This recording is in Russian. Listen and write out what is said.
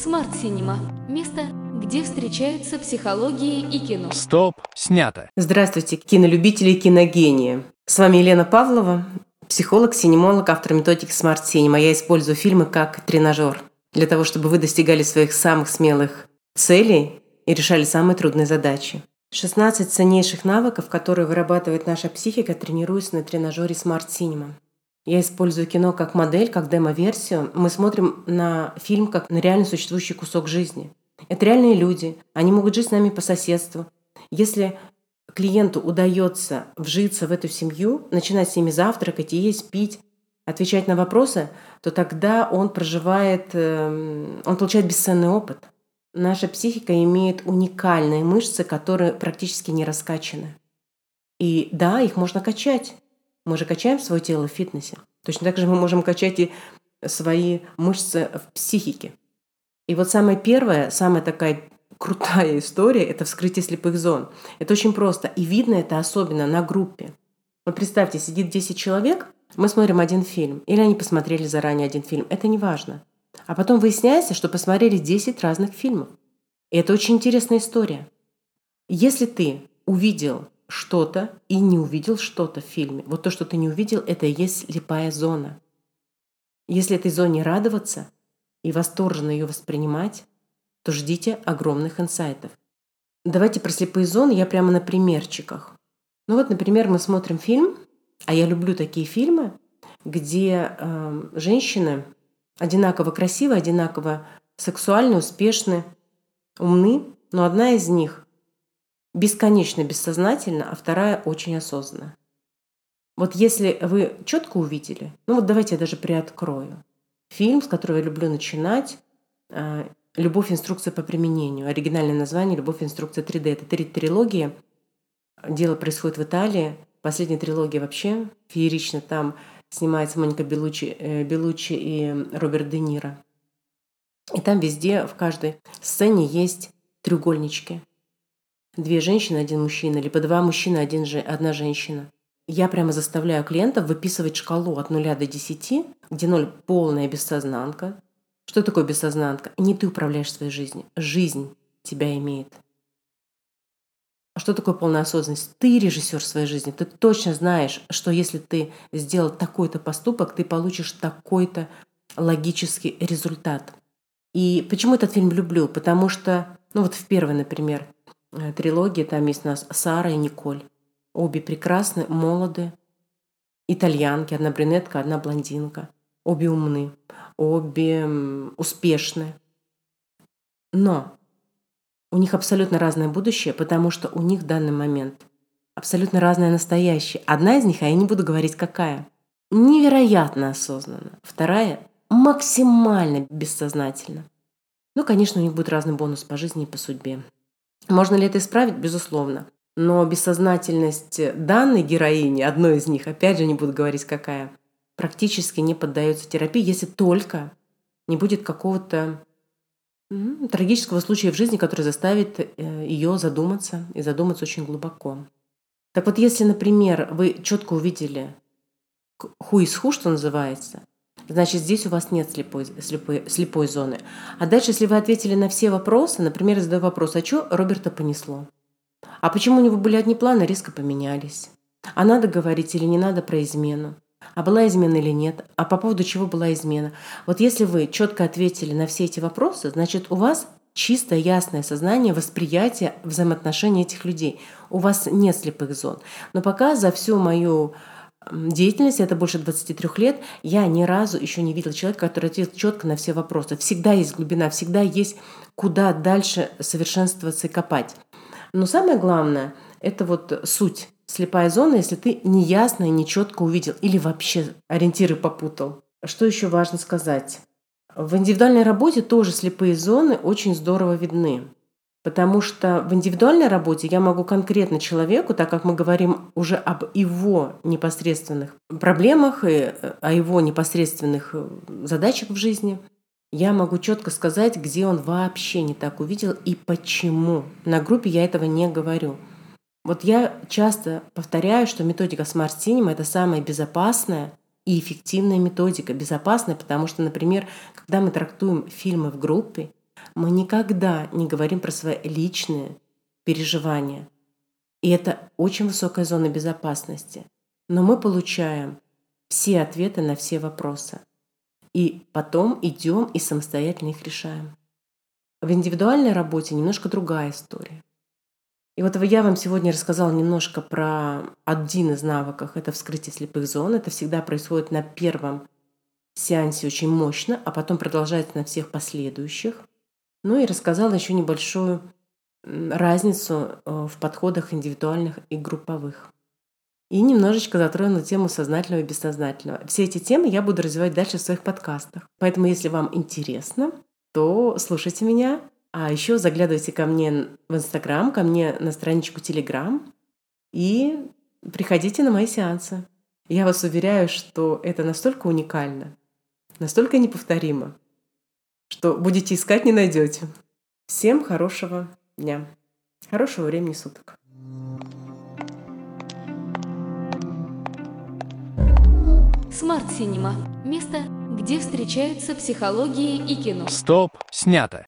Смарт Синема. Место, где встречаются психологии и кино. Стоп. Снято. Здравствуйте, кинолюбители и киногении. С вами Елена Павлова, психолог, синемолог, автор методики Смарт Синема. Я использую фильмы как тренажер для того, чтобы вы достигали своих самых смелых целей и решали самые трудные задачи. 16 ценнейших навыков, которые вырабатывает наша психика, тренируясь на тренажере Смарт Синема. Я использую кино как модель, как демо-версию. Мы смотрим на фильм как на реально существующий кусок жизни. Это реальные люди. Они могут жить с нами по соседству. Если клиенту удается вжиться в эту семью, начинать с ними завтракать, есть, пить, отвечать на вопросы, то тогда он получает бесценный опыт. Наша психика имеет уникальные мышцы, которые практически не раскачаны. И да, их можно качать. Мы же качаем свое тело в фитнесе. Точно так же мы можем качать и свои мышцы в психике. И вот самая первая, самая такая крутая история – это вскрытие слепых зон. Это очень просто. И видно это особенно на группе. Вот представьте, сидит 10 человек, мы смотрим один фильм. Или они посмотрели заранее один фильм. Это не важно. А потом выясняется, что посмотрели 10 разных фильмов. И это очень интересная история. Если ты увидел что-то и не увидел что-то в фильме. Вот то, что ты не увидел, это и есть слепая зона. Если этой зоне радоваться и восторженно ее воспринимать, то ждите огромных инсайтов. Давайте про слепые зоны я прямо на примерчиках. Ну вот, например, мы смотрим фильм, а я люблю такие фильмы, где женщины одинаково красивы, одинаково сексуальны, успешны, умны, но одна из них бесконечно бессознательно, а вторая очень осознанно. Вот если вы четко увидели, давайте я даже приоткрою. Фильм, с которого я люблю начинать, «Любовь. Инструкция по применению». Оригинальное название «Любовь. Инструкция 3D». Это 3 трилогии. Дело происходит в Италии. Последняя трилогия вообще феерично. Там снимается Моника Беллуччи и Роберт Де Ниро. И там везде, в каждой сцене есть треугольнички. 2 женщины, 1 мужчина, либо 2 мужчины, 1 женщина. Я прямо заставляю клиентов выписывать шкалу от 0 до 10, где 0 – полная бессознанка. Что такое бессознанка? Не ты управляешь своей жизнью. Жизнь тебя имеет. А что такое полная осознанность? Ты режиссер своей жизни. Ты точно знаешь, что если ты сделал такой-то поступок, ты получишь такой-то логический результат. И почему этот фильм люблю? Потому что, в первый, например, трилогии, там есть у нас Сара и Николь. Обе прекрасны, молоды, итальянки, 1 брюнетка, 1 блондинка. Обе умны, обе успешны. Но у них абсолютно разное будущее, потому что у них в данный момент абсолютно разное настоящее. Одна из них, а я не буду говорить какая, невероятно осознанно. Вторая максимально бессознательно. Конечно, у них будет разный бонус по жизни и по судьбе. Можно ли это исправить? Безусловно. Но бессознательность данной героини, одной из них, опять же не буду говорить какая, практически не поддается терапии, если только не будет какого-то трагического случая в жизни, который заставит ее задуматься, и задуматься очень глубоко. Так вот, если, например, вы четко увидели «ху из ху», что называется, значит, здесь у вас нет слепой зоны. А дальше, если вы ответили на все вопросы, например, я задаю вопрос, а что Роберта понесло? А почему у него были одни планы, резко поменялись? А надо говорить или не надо про измену? А была измена или нет? А по поводу чего была измена? Вот если вы четко ответили на все эти вопросы, значит, у вас чистое, ясное сознание, восприятие взаимоотношений этих людей. У вас нет слепых зон. Но пока за всю мою деятельность, это больше 23 лет, я ни разу еще не видела человека, который ответил четко на все вопросы. Всегда есть глубина, всегда есть куда дальше совершенствоваться и копать. Но самое главное – это суть. Слепая зона, если ты неясно и нечетко увидел или вообще ориентиры попутал. Что еще важно сказать? В индивидуальной работе тоже слепые зоны очень здорово видны. Потому что в индивидуальной работе я могу конкретно человеку, так как мы говорим уже об его непосредственных проблемах и о его непосредственных задачах в жизни, я могу четко сказать, где он вообще не так увидел и почему. На группе я этого не говорю. Вот я часто повторяю, что методика Smart Cinema – это самая безопасная и эффективная методика. Безопасная, потому что, например, когда мы трактуем фильмы в группе, Мы никогда не говорим про свои личные переживания. И это очень высокая зона безопасности. Но мы получаем все ответы на все вопросы. И потом идем и самостоятельно их решаем. В индивидуальной работе немножко другая история. И вот я вам сегодня рассказала немножко про один из навыков. Это вскрытие слепых зон. Это всегда происходит на первом сеансе очень мощно, а потом продолжается на всех последующих. Ну и рассказала еще небольшую разницу в подходах индивидуальных и групповых. И немножечко затронула тему сознательного и бессознательного. Все эти темы я буду развивать дальше в своих подкастах. Поэтому, если вам интересно, то слушайте меня. А еще заглядывайте ко мне в Инстаграм, ко мне на страничку Телеграм и приходите на мои сеансы. Я вас уверяю, что это настолько уникально, настолько неповторимо, что будете искать, не найдете. Всем хорошего дня, хорошего времени суток. Смарт Синема. Место, где встречаются психология и кино. Стоп, снято.